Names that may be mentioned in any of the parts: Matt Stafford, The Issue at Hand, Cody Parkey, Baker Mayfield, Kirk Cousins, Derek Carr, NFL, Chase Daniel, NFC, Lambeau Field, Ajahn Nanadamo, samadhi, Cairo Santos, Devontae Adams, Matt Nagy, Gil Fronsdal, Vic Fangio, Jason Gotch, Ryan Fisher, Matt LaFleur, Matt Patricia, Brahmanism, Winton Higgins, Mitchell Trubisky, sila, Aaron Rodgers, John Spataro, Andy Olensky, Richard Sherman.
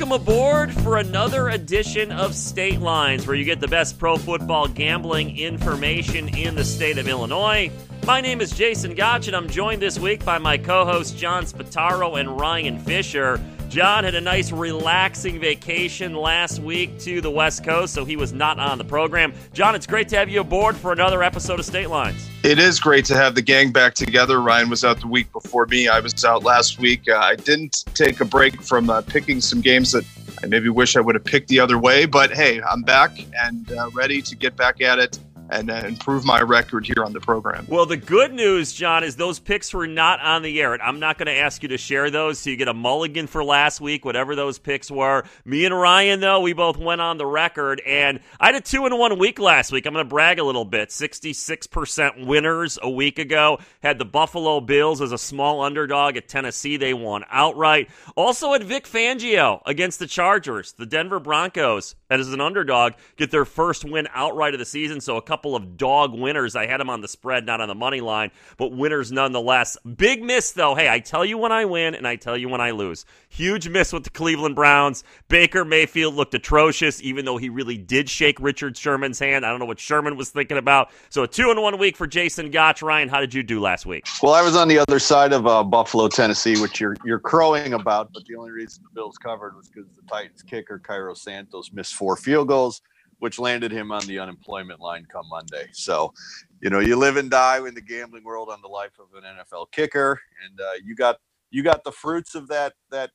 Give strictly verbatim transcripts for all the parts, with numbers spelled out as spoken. Welcome aboard for another edition of State Lines, where you get the best pro football gambling information in the state of Illinois. My name is Jason Gotch, and I'm joined this week by my co-hosts John Spataro and Ryan Fisher. John had a nice relaxing vacation last week to the West Coast, so he was not on the program. John, it's great to have you aboard for another episode of State Lines. It is great to have the gang back together. Ryan was out the week before me. I was out last week. Uh, I didn't take a break from uh, picking some games that I maybe wish I would have picked the other way, but hey, I'm back and uh, ready to get back at it and uh, improve my record here on the program. Well, the good news, John, is those picks were not on the air. I'm not going to ask you to share those, so you get a mulligan for last week, whatever those picks were. Me and Ryan, though, we both went on the record, and I had a two and one week last week. I'm going to brag a little bit. sixty-six percent winners a week ago. Had the Buffalo Bills as a small underdog at Tennessee. They won outright. Also at Vic Fangio against the Chargers, the Denver Broncos, and as an underdog, get their first win outright of the season, so a couple of dog winners. I had them on the spread, not on the money line, but winners nonetheless. Big miss, though. Hey, I tell you when I win, and I tell you when I lose. Huge miss with the Cleveland Browns. Baker Mayfield looked atrocious, even though he really did shake Richard Sherman's hand. I don't know what Sherman was thinking about. So a two and one week for Jason Gotch. Ryan, how did you do last week? Well, I was on the other side of uh, Buffalo, Tennessee, which you're, you're crowing about, but the only reason the Bills covered was because the Titans kicker, Cairo Santos, missed four field goals, which landed him on the unemployment line come Monday. So, you know, you live and die in the gambling world on the life of an N F L kicker, and uh, you got you got the fruits of that that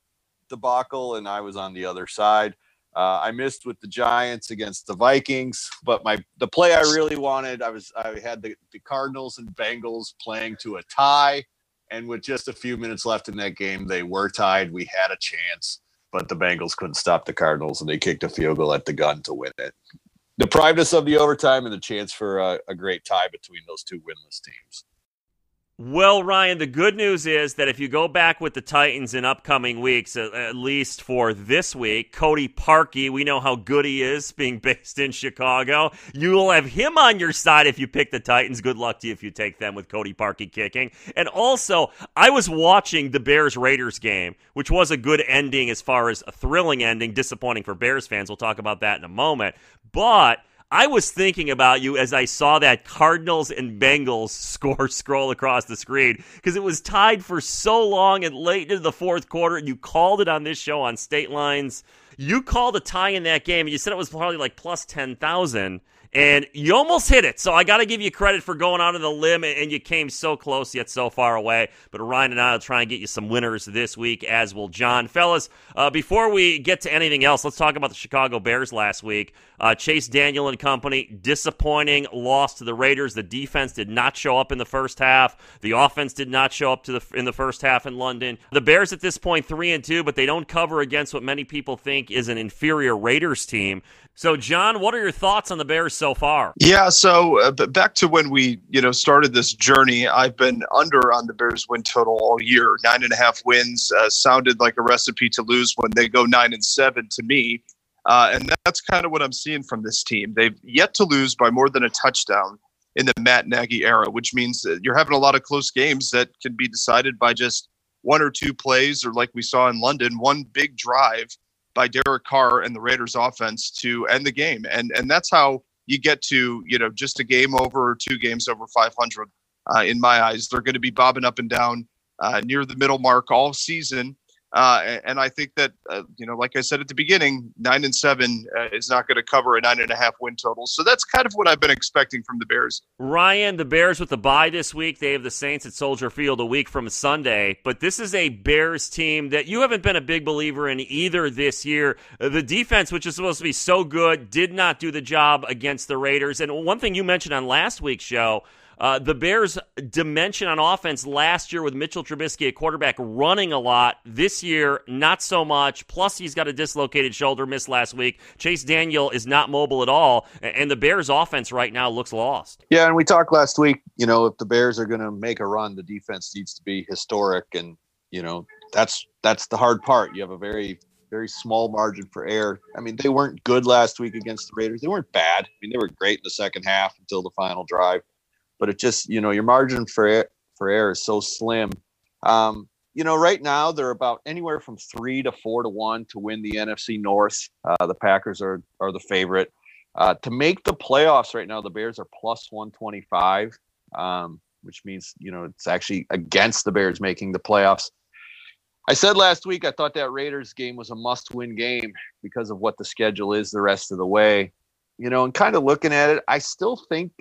debacle, and I was on the other side. Uh, I missed with the Giants against the Vikings, but my the play I really wanted, I was I had the, the Cardinals and Bengals playing to a tie, and with just a few minutes left in that game, they were tied. We had a chance, but the Bengals couldn't stop the Cardinals, and they kicked a field goal at the gun to win it. Deprived us of the overtime and the chance for a, a great tie between those two winless teams. Well, Ryan, the good news is that if you go back with the Titans in upcoming weeks, at least for this week, Cody Parkey, we know how good he is being based in Chicago. You will have him on your side if you pick the Titans. Good luck to you if you take them with Cody Parkey kicking. And also, I was watching the Bears-Raiders game, which was a good ending as far as a thrilling ending, disappointing for Bears fans. We'll talk about that in a moment. But I was thinking about you as I saw that Cardinals and Bengals score scroll across the screen, because it was tied for so long and late into the fourth quarter, and you called it on this show on State Lines. You called a tie in that game, and you said it was probably like plus ten thousand, and you almost hit it. So I got to give you credit for going out on the limb, and you came so close yet so far away. But Ryan and I will try and get you some winners this week, as will John. Fellas, uh, before we get to anything else, let's talk about the Chicago Bears last week. Uh, Chase Daniel and company, disappointing loss to the Raiders. The defense did not show up in the first half. The offense did not show up to the in the first half in London. The Bears at this point three and two, but they don't cover against what many people think is an inferior Raiders team. So, John, what are your thoughts on the Bears so far? Yeah, so uh, back to when we, you know, started this journey, I've been under on the Bears win total all year. Nine and a half wins uh, sounded like a recipe to lose when they go nine and seven to me. Uh, and that's kind of what I'm seeing from this team. They've yet to lose by more than a touchdown in the Matt Nagy era, which means that you're having a lot of close games that can be decided by just one or two plays, or like we saw in London, one big drive by Derek Carr and the Raiders offense to end the game. And and that's how you get to, you know, just a game over or two games over five hundred. Uh, in my eyes, they're going to be bobbing up and down uh, near the middle mark all season. Uh, and I think that, uh, you know, like I said at the beginning, nine and seven uh, is not going to cover a nine and a half win total. So that's kind of what I've been expecting from the Bears. Ryan, the Bears with the bye this week. They have the Saints at Soldier Field a week from Sunday. But this is a Bears team that you haven't been a big believer in either this year. The defense, which is supposed to be so good, did not do the job against the Raiders. And one thing you mentioned on last week's show, Uh, the Bears' dimension on offense last year with Mitchell Trubisky, a quarterback, running a lot. This year, not so much. Plus, he's got a dislocated shoulder, missed last week. Chase Daniel is not mobile at all, and the Bears' offense right now looks lost. Yeah, and we talked last week, you know, if the Bears are going to make a run, the defense needs to be historic, and, you know, that's that's the hard part. You have a very, very small margin for error. I mean, they weren't good last week against the Raiders. They weren't bad. I mean, they were great in the second half until the final drive. But it just, you know, your margin for, for error is so slim. Um, you know, right now they're about anywhere from three to four to one to win the N F C North. Uh, the Packers are are the favorite. Uh, to make the playoffs right now, the Bears are plus one twenty-five, um, which means, you know, it's actually against the Bears making the playoffs. I said last week I thought that Raiders game was a must-win game because of what the schedule is the rest of the way. You know, and kind of looking at it, I still think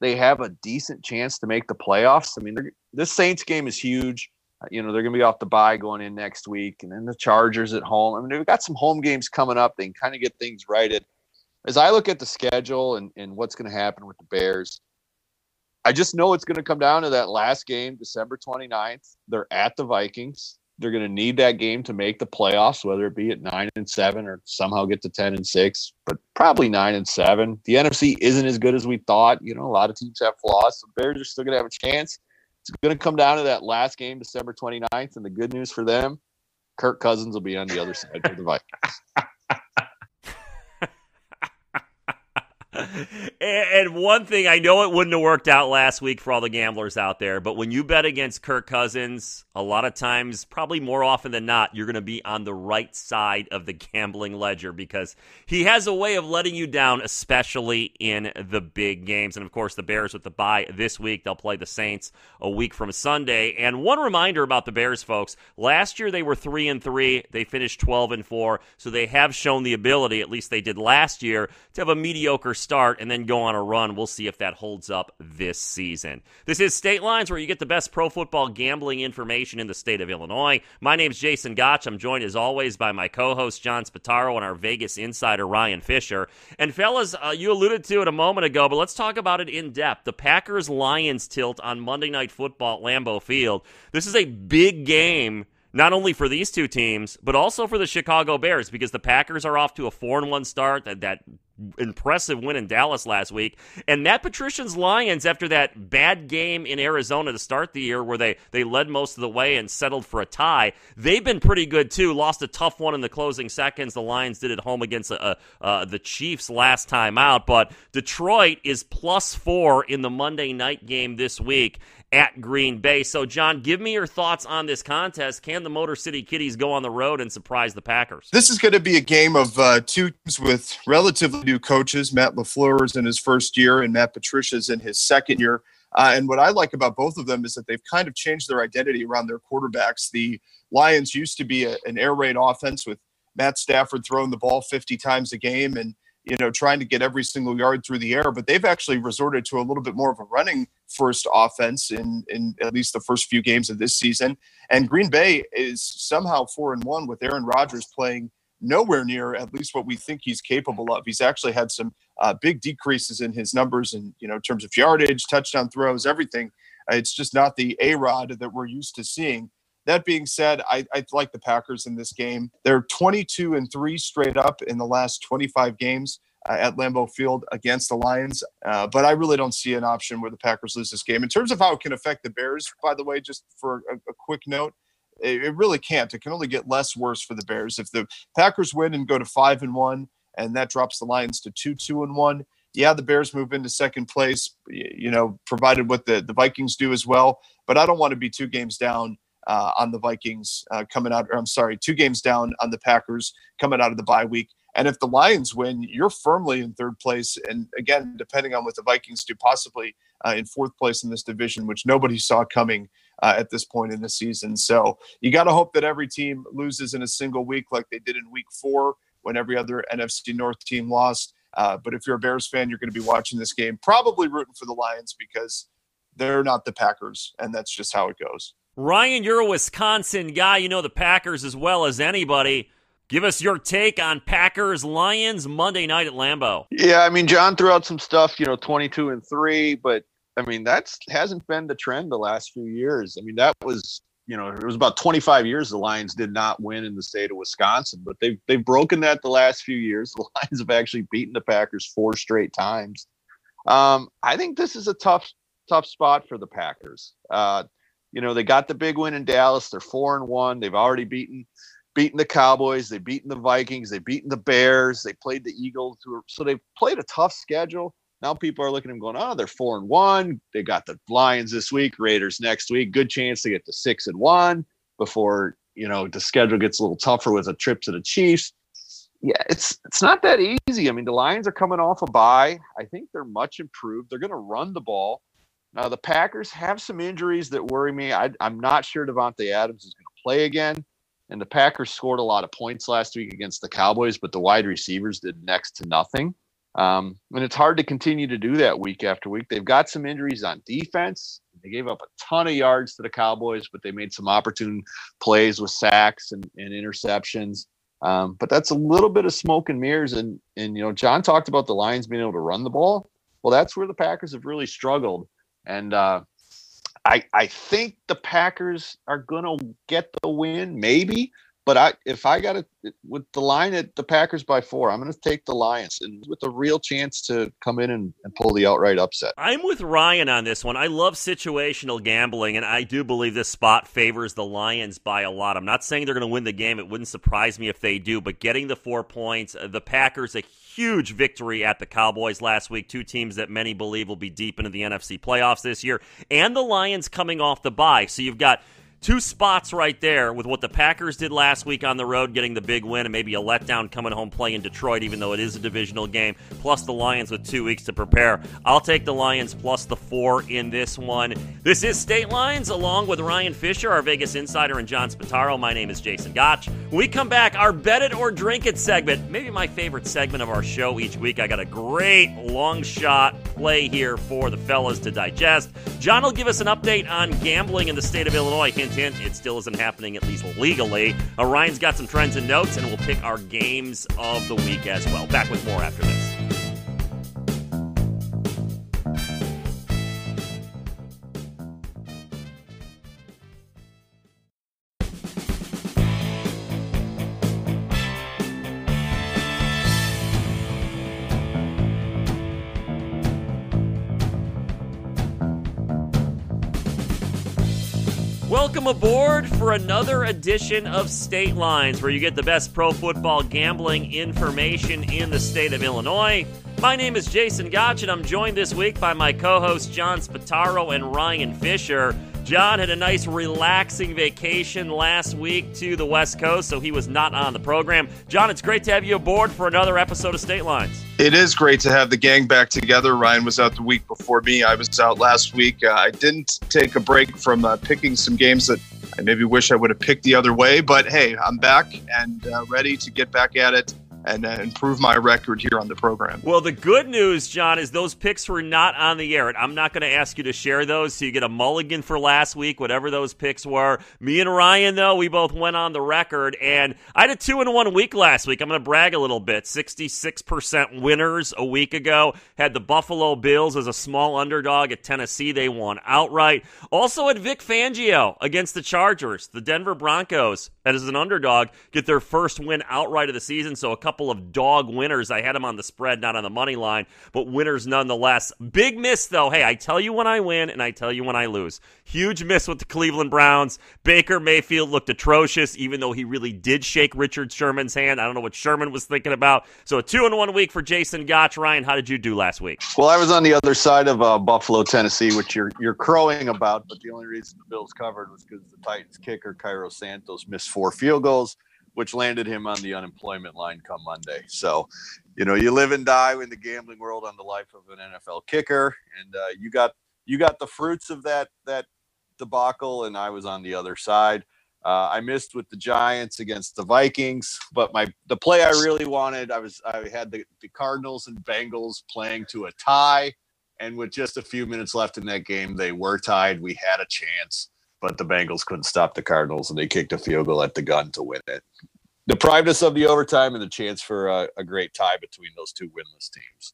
they have a decent chance to make the playoffs. I mean, this Saints game is huge. You know, they're going to be off the bye going in next week, and then the Chargers at home. I mean, they've got some home games coming up. They can kind of get things righted. As I look at the schedule and, and what's going to happen with the Bears, I just know it's going to come down to that last game, December twenty-ninth. They're at the Vikings. They're going to need that game to make the playoffs, whether it be at nine and seven or somehow get to ten and six, but probably nine and seven. The N F C isn't as good as we thought. You know, a lot of teams have flaws. So the Bears are still going to have a chance. It's going to come down to that last game, December twenty-ninth. And the good news for them, Kirk Cousins will be on the other side for the Vikings. And one thing, I know it wouldn't have worked out last week for all the gamblers out there, but when you bet against Kirk Cousins, a lot of times, probably more often than not, you're going to be on the right side of the gambling ledger because he has a way of letting you down, especially in the big games. And, of course, the Bears with the bye this week. They'll play the Saints a week from Sunday. And one reminder about the Bears, folks. Last year they were three and three. They finished twelve and four. So they have shown the ability, at least they did last year, to have a mediocre start and then go on a run. We'll see if that holds up this season. This is State Lines, where you get the best pro football gambling information in the state of Illinois. My name's Jason Gotch. I'm joined, as always, by my co-host, John Spataro, and our Vegas insider, Ryan Fisher. And, fellas, uh, you alluded to it a moment ago, but let's talk about it in depth. The Packers-Lions tilt on Monday Night Football at Lambeau Field. This is a big game, not only for these two teams, but also for the Chicago Bears, because the Packers are off to a four and one start, that, that impressive win in Dallas last week. And Matt Patricia's Lions, after that bad game in Arizona to start the year where they, they led most of the way and settled for a tie, they've been pretty good too. Lost a tough one in the closing seconds. The Lions did at home against uh, uh, the Chiefs last time out. But Detroit is plus four in the Monday night game this week at Green Bay. So, John, give me your thoughts on this contest. Can the Motor City Kitties go on the road and surprise the Packers? This is going to be a game of uh, two teams with relatively new coaches. Matt LaFleur is in his first year, and Matt Patricia is in his second year. Uh, and what I like about both of them is that they've kind of changed their identity around their quarterbacks. The Lions used to be a, an air raid offense with Matt Stafford throwing the ball fifty times a game and, you know, trying to get every single yard through the air, but they've actually resorted to a little bit more of a running first offense in, in at least the first few games of this season. And Green Bay is somehow four and one with Aaron Rodgers playing nowhere near at least what we think he's capable of. He's actually had some uh, big decreases in his numbers and, you know, in terms of yardage, touchdown throws, everything. Uh, it's just not the A-Rod that we're used to seeing. That being said, I, I like the Packers in this game. They're twenty-two and three straight up in the last twenty-five games uh, at Lambeau Field against the Lions. Uh, but I really don't see an option where the Packers lose this game. In terms of how it can affect the Bears, by the way, just for a, a quick note, it, it really can't. It can only get less worse for the Bears. If the Packers win and go to five and one, and that drops the Lions to two, two and one, yeah, the Bears move into second place, you know, provided what the, the Vikings do as well. But I don't want to be two games down Uh, on the Vikings uh, coming out, or I'm sorry, two games down on the Packers coming out of the bye week. And if the Lions win, you're firmly in third place. And again, depending on what the Vikings do, possibly uh, in fourth place in this division, which nobody saw coming uh, at this point in the season. So you got to hope that every team loses in a single week like they did in week four when every other N F C North team lost. Uh, but if you're a Bears fan, you're going to be watching this game, probably rooting for the Lions because they're not the Packers. And that's just how it goes. Ryan, you're a Wisconsin guy. You know the Packers as well as anybody. Give us your take on Packers-Lions Monday night at Lambeau. Yeah, I mean, John threw out some stuff, you know, twenty-two and three, but, I mean, that's hasn't been the trend the last few years. I mean, that was, you know, it was about twenty-five years the Lions did not win in the state of Wisconsin, but they've, they've broken that the last few years. The Lions have actually beaten the Packers four straight times. Um, I think this is a tough, tough spot for the Packers. Uh You know, they got the big win in Dallas. They're four and one. They've already beaten beaten the Cowboys. They've beaten the Vikings. They've beaten the Bears. They played the Eagles. So they've played a tough schedule. Now people are looking at them going, oh, they're four and one. They got the Lions this week, Raiders next week. Good chance to get to six and one. before, you know, the schedule gets a little tougher with a trip to the Chiefs. Yeah, it's it's not that easy. I mean, the Lions are coming off a bye. I think they're much improved. They're going to run the ball. Now, the Packers have some injuries that worry me. I, I'm not sure Devontae Adams is going to play again. And the Packers scored a lot of points last week against the Cowboys, but the wide receivers did next to nothing. Um, and it's hard to continue to do that week after week. They've got some injuries on defense. They gave up a ton of yards to the Cowboys, but they made some opportune plays with sacks and, and interceptions. Um, but that's a little bit of smoke and mirrors. And, and, you know, John talked about the Lions being able to run the ball. Well, that's where the Packers have really struggled. And uh, I I think the Packers are going to get the win, maybe. But I if I got it with the line at the Packers by four, I'm going to take the Lions and with a real chance to come in and, and pull the outright upset. I'm with Ryan on this one. I love situational gambling, and I do believe this spot favors the Lions by a lot. I'm not saying they're going to win the game. It wouldn't surprise me if they do, but getting the four points, the Packers a huge victory at the Cowboys last week, two teams that many believe will be deep into the N F C playoffs this year, and the Lions coming off the bye. So you've got two spots right there with what the Packers did last week on the road, getting the big win and maybe a letdown coming home playing Detroit, even though it is a divisional game, plus the Lions with two weeks to prepare. I'll take the Lions plus the four in this one. This is State Lines, along with Ryan Fisher, our Vegas insider, and John Spataro. My name is Jason Gotch. When we come back, our Bet It or Drink It segment, maybe my favorite segment of our show each week. I got a great long shot play here for the fellas to digest. John will give us an update on gambling in the state of Illinois. It still isn't happening, at least legally. Orion's got some trends and notes, and we'll pick our games of the week as well. Back with more after this. Welcome aboard for another edition of State Lines, where you get the best pro football gambling information in the state of Illinois. My name is Jason Gotch, and I'm joined this week by my co-hosts John Spataro and Ryan Fisher. John had a nice relaxing vacation last week to the West Coast, so he was not on the program. John, it's great to have you aboard for another episode of State Lines. It is great to have the gang back together. Ryan was out the week before me. I was out last week. Uh, I didn't take a break from uh, picking some games that I maybe wish I would have picked the other way, but hey, I'm back and uh, ready to get back at it and uh, improve my record here on the program. Well, the good news, John, is those picks were not on the air. I'm not going to ask you to share those, so you get a mulligan for last week, whatever those picks were. Me and Ryan, though, we both went on the record, and I had a two and one week last week. I'm going to brag a little bit. sixty-six percent winners a week ago. Had the Buffalo Bills as a small underdog at Tennessee. They won outright. Also at Vic Fangio against the Chargers. The Denver Broncos, as an underdog, get their first win outright of the season, so a couple of dog winners. I had them on the spread, not on the money line, but winners nonetheless. Big miss, though. Hey, I tell you when I win, and I tell you when I lose. Huge miss with the Cleveland Browns. Baker Mayfield looked atrocious, even though he really did shake Richard Sherman's hand. I don't know what Sherman was thinking about. So a two and one week for Jason Gotch. Ryan, how did you do last week? Well, I was on the other side of uh, Buffalo, Tennessee, which you're you're crowing about, but the only reason the Bills covered was because the Titans kicker, Cairo Santos, missed four field goals, which landed him on the unemployment line come Monday. So, you know, you live and die in the gambling world on the life of an N F L kicker, and uh, you got you got the fruits of that that debacle, and I was on the other side. Uh, I missed with the Giants against the Vikings, but my the play I really wanted, I was I had the, the Cardinals and Bengals playing to a tie, and with just a few minutes left in that game, they were tied. We had a chance, but the Bengals couldn't stop the Cardinals, and they kicked a field goal at the gun to win it. Deprived us of the overtime and the chance for a, a great tie between those two winless teams.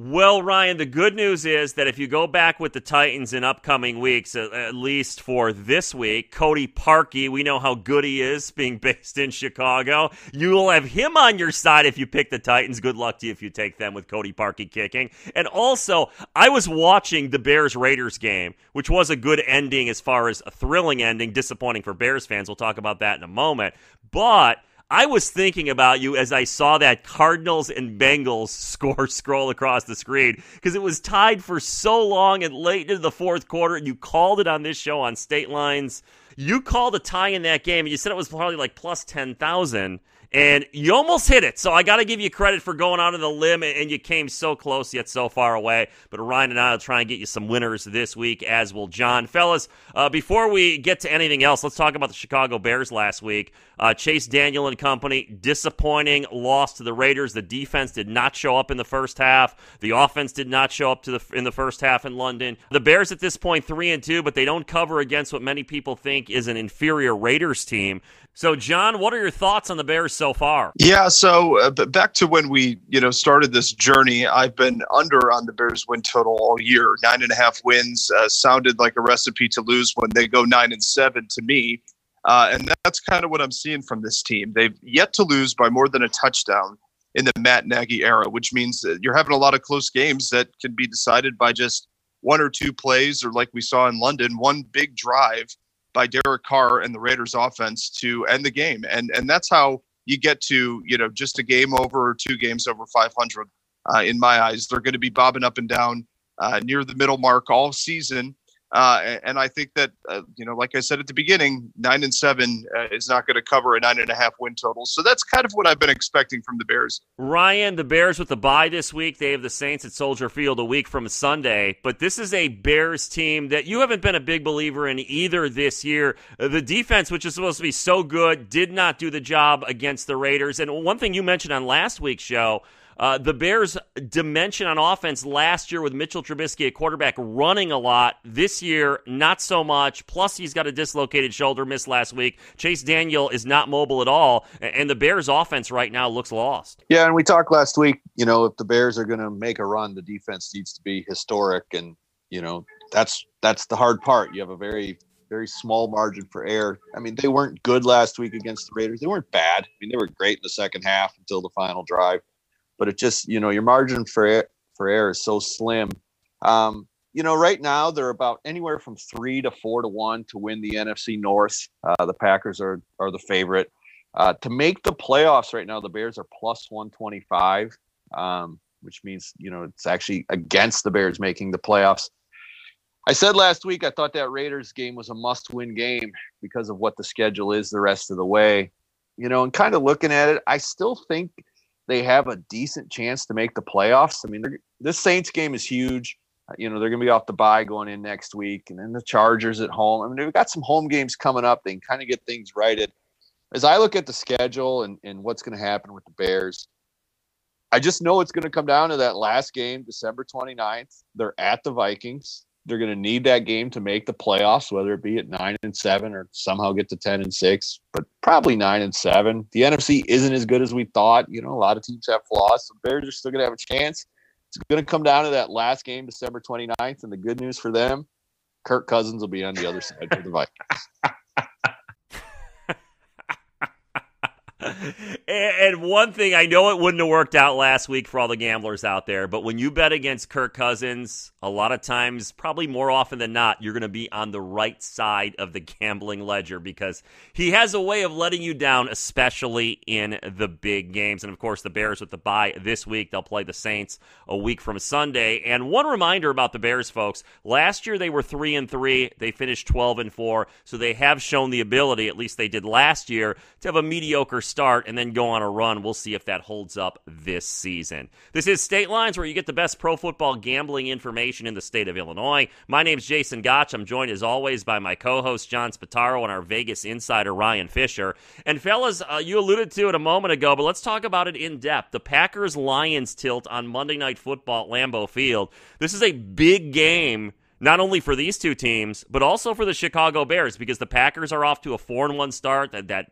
Well, Ryan, the good news is that if you go back with the Titans in upcoming weeks, at least for this week, Cody Parkey, we know how good he is being based in Chicago. You will have him on your side if you pick the Titans. Good luck to you if you take them with Cody Parkey kicking. And also, I was watching the Bears-Raiders game, which was a good ending as far as a thrilling ending, disappointing for Bears fans. We'll talk about that in a moment. But I was thinking about you as I saw that Cardinals and Bengals score scroll across the screen because it was tied for so long and late into the fourth quarter, and you called it on this show on State Lines. You called a tie in that game, and you said it was probably like plus ten thousand, and you almost hit it. So I got to give you credit for going out on the limb, and you came so close yet so far away. But Ryan and I will try and get you some winners this week, as will John. Fellas, uh, before we get to anything else, let's talk about the Chicago Bears last week. Uh, Chase Daniel and company, disappointing loss to the Raiders. The defense did not show up in the first half. The offense did not show up to the in the first half in London. The Bears at this point three and two, but they don't cover against what many people think is an inferior Raiders team. So, John, what are your thoughts on the Bears so far? Yeah, so uh, back to when we you know started this journey, I've been under on the Bears win total all year. Nine and a half wins uh, sounded like a recipe to lose when they go nine and seven to me. Uh, and that's kind of what I'm seeing from this team. They've yet to lose by more than a touchdown in the Matt Nagy era, which means that you're having a lot of close games that can be decided by just one or two plays, or like we saw in London, one big drive by Derek Carr and the Raiders offense to end the game. And and that's how you get to, you know, just a game over or two games over five hundred. Uh, in my eyes, they're going to be bobbing up and down uh, near the middle mark all season. Uh, and I think that, uh, you know, like I said at the beginning, nine and seven uh, is not going to cover a nine and a half win total. So that's kind of what I've been expecting from the Bears. Ryan, the Bears with the bye this week. They have the Saints at Soldier Field a week from Sunday. But this is a Bears team that you haven't been a big believer in either this year. The defense, which is supposed to be so good, did not do the job against the Raiders. And one thing you mentioned on last week's show, Uh, the Bears' dimension on offense last year with Mitchell Trubisky, a quarterback, running a lot. This year, not so much. Plus, he's got a dislocated shoulder, missed last week. Chase Daniel is not mobile at all, and the Bears' offense right now looks lost. Yeah, and we talked last week, you know, if the Bears are going to make a run, the defense needs to be historic, and, you know, that's that's the hard part. You have a very, very small margin for error. I mean, they weren't good last week against the Raiders. They weren't bad. I mean, they were great in the second half until the final drive. But it just, you know, your margin for for error is so slim. Um, you know, right now they're about anywhere from three to four to one to win the N F C North. Uh, the Packers are are the favorite. Uh, to make the playoffs right now, the Bears are plus one twenty-five, um, which means, you know, it's actually against the Bears making the playoffs. I said last week I thought that Raiders game was a must-win game because of what the schedule is the rest of the way. You know, and kind of looking at it, I still think they have a decent chance to make the playoffs. I mean, this Saints game is huge. You know, they're going to be off the bye going in next week, and then the Chargers at home. I mean, they've got some home games coming up. They can kind of get things righted. As I look at the schedule and, and what's going to happen with the Bears, I just know it's going to come down to that last game, December twenty-ninth. They're at the Vikings. They're going to need that game to make the playoffs, whether it be at nine and seven or somehow get to ten and six, but probably nine and seven. The N F C isn't as good as we thought. You know, a lot of teams have flaws. So the Bears are still going to have a chance. It's going to come down to that last game, December twenty-ninth. And the good news for them, Kirk Cousins will be on the other side for the Vikings. And one thing, I know it wouldn't have worked out last week for all the gamblers out there, but when you bet against Kirk Cousins, a lot of times, probably more often than not, you're going to be on the right side of the gambling ledger because he has a way of letting you down, especially in the big games. And, of course, the Bears with the bye this week. They'll play the Saints a week from Sunday. And one reminder about the Bears, folks. Last year they were three and three. They finished twelve and four. So they have shown the ability, at least they did last year, to have a mediocre start and then go on a run. We'll see if that holds up this season. This is State Lines, where you get the best pro football gambling information in the state of Illinois. My name's Jason Gotch. I'm joined, as always, by my co-host, John Spataro, and our Vegas insider, Ryan Fisher. And, fellas, uh, you alluded to it a moment ago, but let's talk about it in depth. The Packers-Lions tilt on Monday Night Football at Lambeau Field. This is a big game, not only for these two teams, but also for the Chicago Bears, because the Packers are off to a four and one start, that, that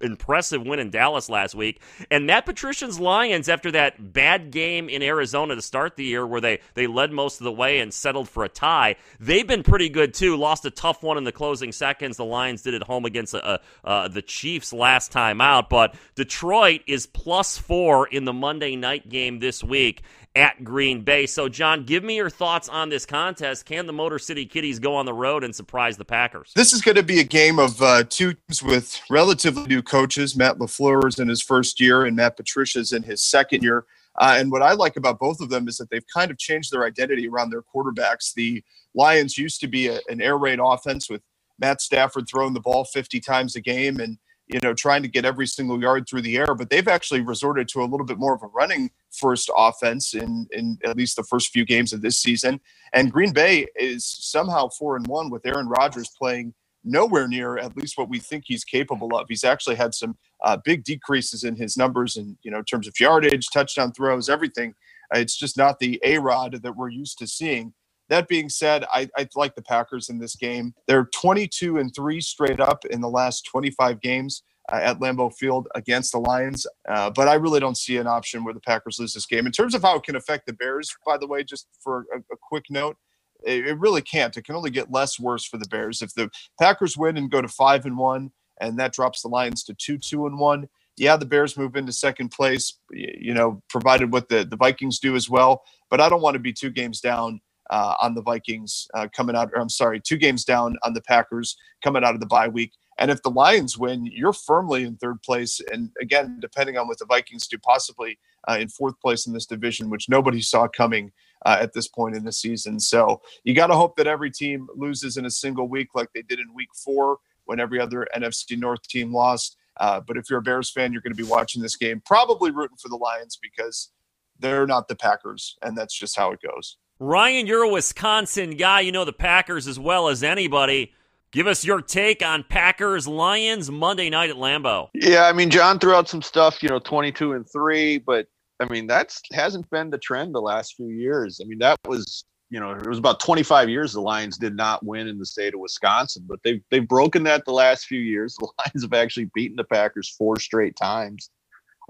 impressive win in Dallas last week. And Matt Patricia's Lions, after that bad game in Arizona to start the year where they, they led most of the way and settled for a tie, they've been pretty good too. Lost a tough one in the closing seconds. The Lions did at home against uh, uh, the Chiefs last time out. But Detroit is plus four in the Monday night game this week at Green Bay. So, John, give me your thoughts on this contest. Can the Motor City Kitties go on the road and surprise the Packers? This is going to be a game of uh, two teams with relatively new coaches. Matt LaFleur is in his first year, and Matt Patricia is in his second year. Uh, and what I like about both of them is that they've kind of changed their identity around their quarterbacks. The Lions used to be a, an air raid offense with Matt Stafford throwing the ball fifty times a game and, you know, trying to get every single yard through the air. But they've actually resorted to a little bit more of a running first offense in, in at least the first few games of this season. And Green Bay is somehow four and one with Aaron Rodgers playing nowhere near at least what we think he's capable of. He's actually had some uh, big decreases in his numbers and, you know, in terms of yardage, touchdown throws, everything. Uh, it's just not the A-Rod that we're used to seeing. That being said, I, I like the Packers in this game. They're twenty-two and three straight up in the last twenty-five games uh, at Lambeau Field against the Lions. Uh, but I really don't see an option where the Packers lose this game. In terms of how it can affect the Bears, by the way, just for a, a quick note, it, it really can't. It can only get less worse for the Bears. If the Packers win and go to five and one, and that drops the Lions to two, two and one, yeah, the Bears move into second place, you know, provided what the, the Vikings do as well. But I don't want to be two games down Uh, on the Vikings uh, coming out, or I'm sorry, two games down on the Packers coming out of the bye week. And if the Lions win, you're firmly in third place. And again, depending on what the Vikings do, possibly uh, in fourth place in this division, which nobody saw coming uh, at this point in the season. So you got to hope that every team loses in a single week like they did in week four when every other N F C North team lost. Uh, but if you're a Bears fan, you're going to be watching this game, probably rooting for the Lions because they're not the Packers. And that's just how it goes. Ryan, you're a Wisconsin guy. You know the Packers as well as anybody. Give us your take on Packers-Lions Monday night at Lambeau. Yeah, I mean, John threw out some stuff, you know, twenty-two and three, but, I mean, that's hasn't been the trend the last few years. I mean, that was, you know, it was about twenty-five years the Lions did not win in the state of Wisconsin, but they've, they've broken that the last few years. The Lions have actually beaten the Packers four straight times.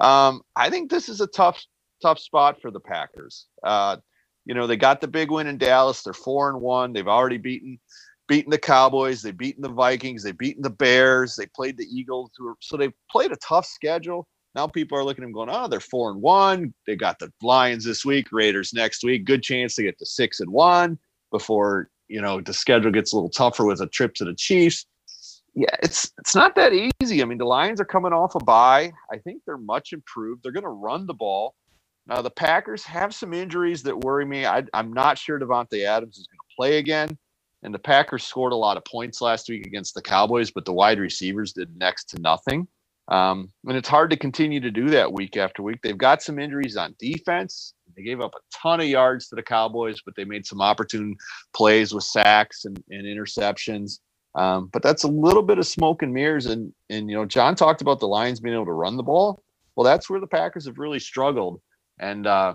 Um, I think this is a tough, tough spot for the Packers. Uh You know, they got the big win in Dallas. They're four and one. They've already beaten beaten the Cowboys. They've beaten the Vikings. They've beaten the Bears. They played the Eagles. Who are, so they've played a tough schedule. Now people are looking at them going, oh, they're four and one. They got the Lions this week, Raiders next week. Good chance to get to six and one before, you know, the schedule gets a little tougher with a trip to the Chiefs. Yeah, it's it's not that easy. I mean, the Lions are coming off a bye. I think they're much improved. They're going to run the ball. Now, the Packers have some injuries that worry me. I, I'm not sure Devontae Adams is going to play again. And the Packers scored a lot of points last week against the Cowboys, but the wide receivers did next to nothing. Um, and it's hard to continue to do that week after week. They've got some injuries on defense. They gave up a ton of yards to the Cowboys, but they made some opportune plays with sacks and, and interceptions. Um, but that's a little bit of smoke and mirrors. And, and, you know, John talked about the Lions being able to run the ball. Well, that's where the Packers have really struggled. And uh,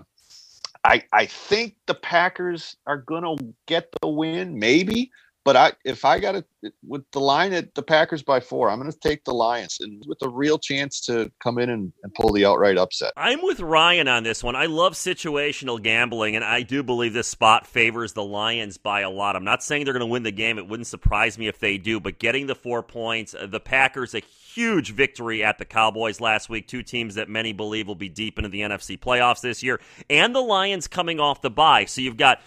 I I think the Packers are going to get the win, maybe. But I if I got it with the line at the Packers by four, I'm going to take the Lions and with a real chance to come in and, and pull the outright upset. I'm with Ryan on this one. I love situational gambling, and I do believe this spot favors the Lions by a lot. I'm not saying they're going to win the game. It wouldn't surprise me if they do. But getting the four points, the Packers a huge victory at the Cowboys last week, two teams that many believe will be deep into the N F C playoffs this year, and the Lions coming off the bye. So you've got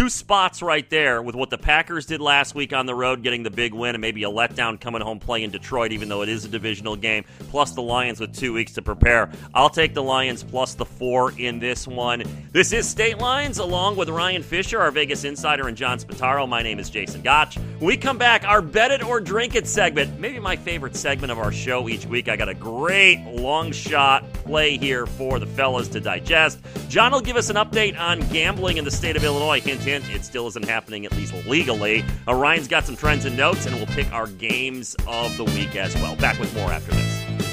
two spots right there with what the Packers did last week on the road, getting the big win and maybe a letdown coming home playing Detroit, even though it is a divisional game, plus the Lions with two weeks to prepare. I'll take the Lions plus the four in this one. This is State Lines, along with Ryan Fisher, our Vegas insider, and John Spataro. My name is Jason Gotch. When we come back, our Bet It or Drink It segment, maybe my favorite segment of our show each week. I got a great long shot play here for the fellas to digest. John will give us an update on gambling in the state of Illinois. Hint, hint, it still isn't happening, at least legally. Orion's got some trends and notes, and we'll pick our games of the week as well. Back with more after this.